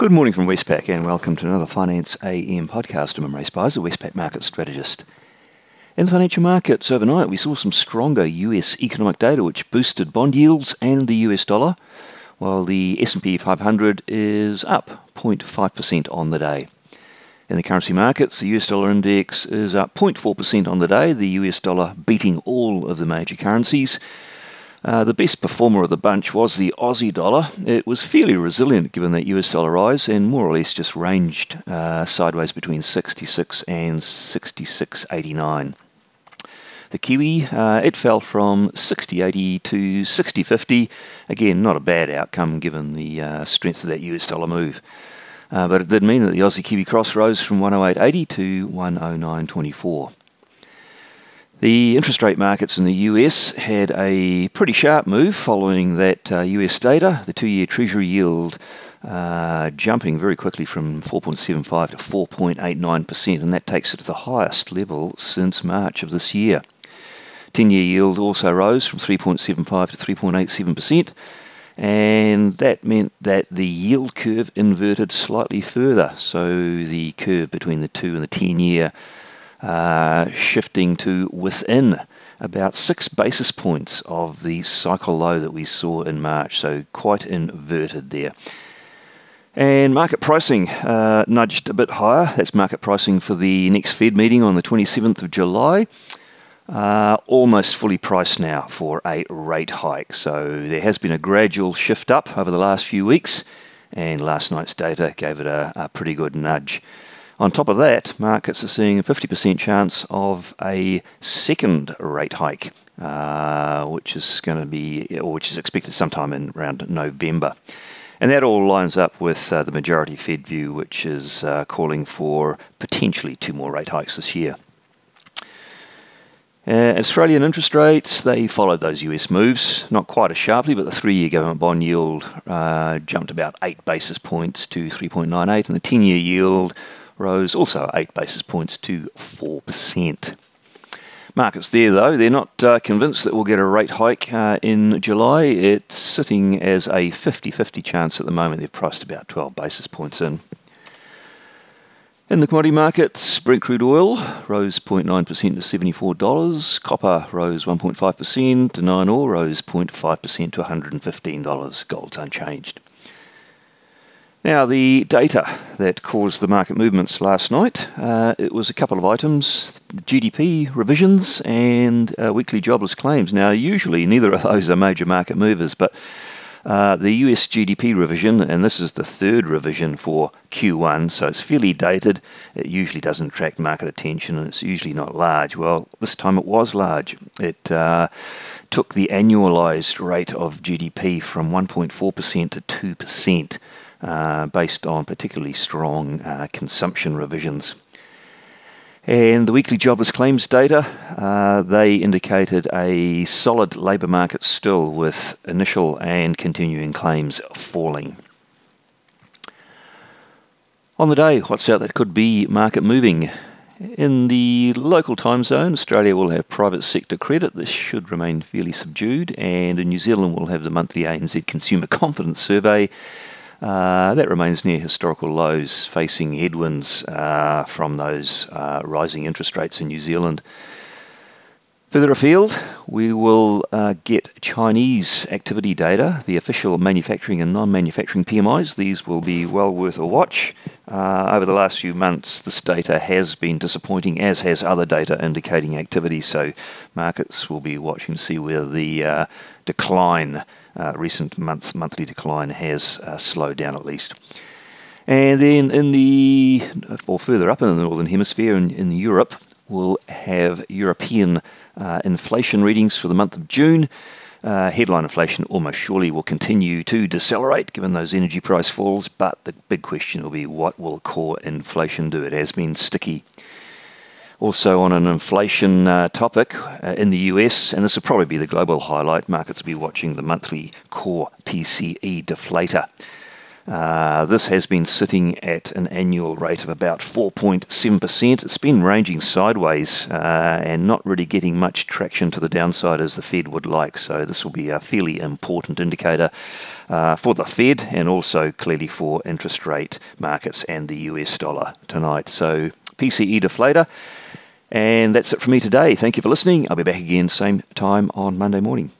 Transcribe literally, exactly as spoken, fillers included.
Good morning from Westpac and welcome to another Finance A M podcast. I'm Ray Spies, the Westpac market strategist. In the financial markets overnight, we saw some stronger U S economic data which boosted bond yields and the U S dollar, while the S and P five hundred is up zero point five percent on the day. In the currency markets, the U S dollar index is up zero point four percent on the day, the U S dollar beating all of the major currencies. Uh, the best performer of the bunch was the Aussie dollar. It was fairly resilient given that U S dollar rise and more or less just ranged uh, sideways between sixty-six and sixty-six eighty-nine. The Kiwi, uh, it fell from sixty eighty to sixty fifty. Again, not a bad outcome given the uh, strength of that U S dollar move. Uh, but it did mean that the Aussie Kiwi cross rose from one oh eight eighty to one oh nine twenty-four. The interest rate markets in the U S had a pretty sharp move following that uh, U S data, the two-year Treasury yield uh, jumping very quickly from four point seven five to four point eight nine percent, and that takes it to the highest level since March of this year. ten-year yield also rose from three point seven five to three point eight seven percent, and that meant that the yield curve inverted slightly further, so the curve between the two and the ten-year Uh, shifting to within about six basis points of the cycle low that we saw in March, so quite inverted there. And market pricing uh, nudged a bit higher. That's market pricing for the next Fed meeting on the twenty-seventh of July. Uh, almost fully priced now for a rate hike. So there has been a gradual shift up over the last few weeks, and last night's data gave it a, a pretty good nudge. On top of that, markets are seeing a fifty percent chance of a second rate hike, uh, which is going to be, or which is expected sometime in around November, and that all lines up with uh, the majority Fed view, which is uh, calling for potentially two more rate hikes this year. Uh, Australian interest rates, they followed those U S moves, not quite as sharply, but the three-year government bond yield uh, jumped about eight basis points to three point nine eight, and the ten-year yield rose also eight basis points to four percent. Markets there, though, they're not uh, convinced that we'll get a rate hike uh, in July. It's sitting as a fifty-fifty chance at the moment. They've priced about twelve basis points in. In the commodity markets, Brent crude oil rose zero point nine percent to seventy-four dollars. Copper rose one point five percent, and iron ore rose zero point five percent to one hundred fifteen dollars. Gold's unchanged. Now, the data that caused the market movements last night, uh, it was a couple of items, G D P revisions and uh, weekly jobless claims. Now, usually neither of those are major market movers, but uh, the U S G D P revision, and this is the third revision for Q one, so it's fairly dated. It usually doesn't attract market attention, and it's usually not large. Well, this time it was large. It uh, took the annualised rate of G D P from one point four percent to two percent. Uh, based on particularly strong uh, consumption revisions. And the weekly jobless claims data, uh, they indicated a solid labour market still, with initial and continuing claims falling. On the day, what's out that could be market moving? In the local time zone, Australia will have private sector credit. This should remain fairly subdued. And in New Zealand, we'll have the monthly A N Z Consumer Confidence Survey. Uh, that remains near historical lows, facing headwinds uh, from those uh, rising interest rates in New Zealand. Further afield, we will uh, get Chinese activity data, the official manufacturing and non-manufacturing P M Is. These will be well worth a watch. Uh, over the last few months, this data has been disappointing, as has other data indicating activity, so markets will be watching to see where the uh, decline Uh, recent months monthly decline has uh, slowed down at least. And then in the, or further up in the Northern Hemisphere, in, in Europe, we'll have European uh, inflation readings for the month of June. Uh, headline inflation almost surely will continue to decelerate given those energy price falls, but the big question will be, what will core inflation do? It has been sticky. Also on an inflation uh, topic uh, in the U S, and this will probably be the global highlight, markets will be watching the monthly core P C E deflator. Uh, this has been sitting at an annual rate of about four point seven percent. It's been ranging sideways uh, and not really getting much traction to the downside as the Fed would like. So this will be a fairly important indicator uh, for the Fed and also clearly for interest rate markets and the U S dollar tonight. So P C E deflator. And that's it for me today. Thank you for listening. I'll be back again same time on Monday morning.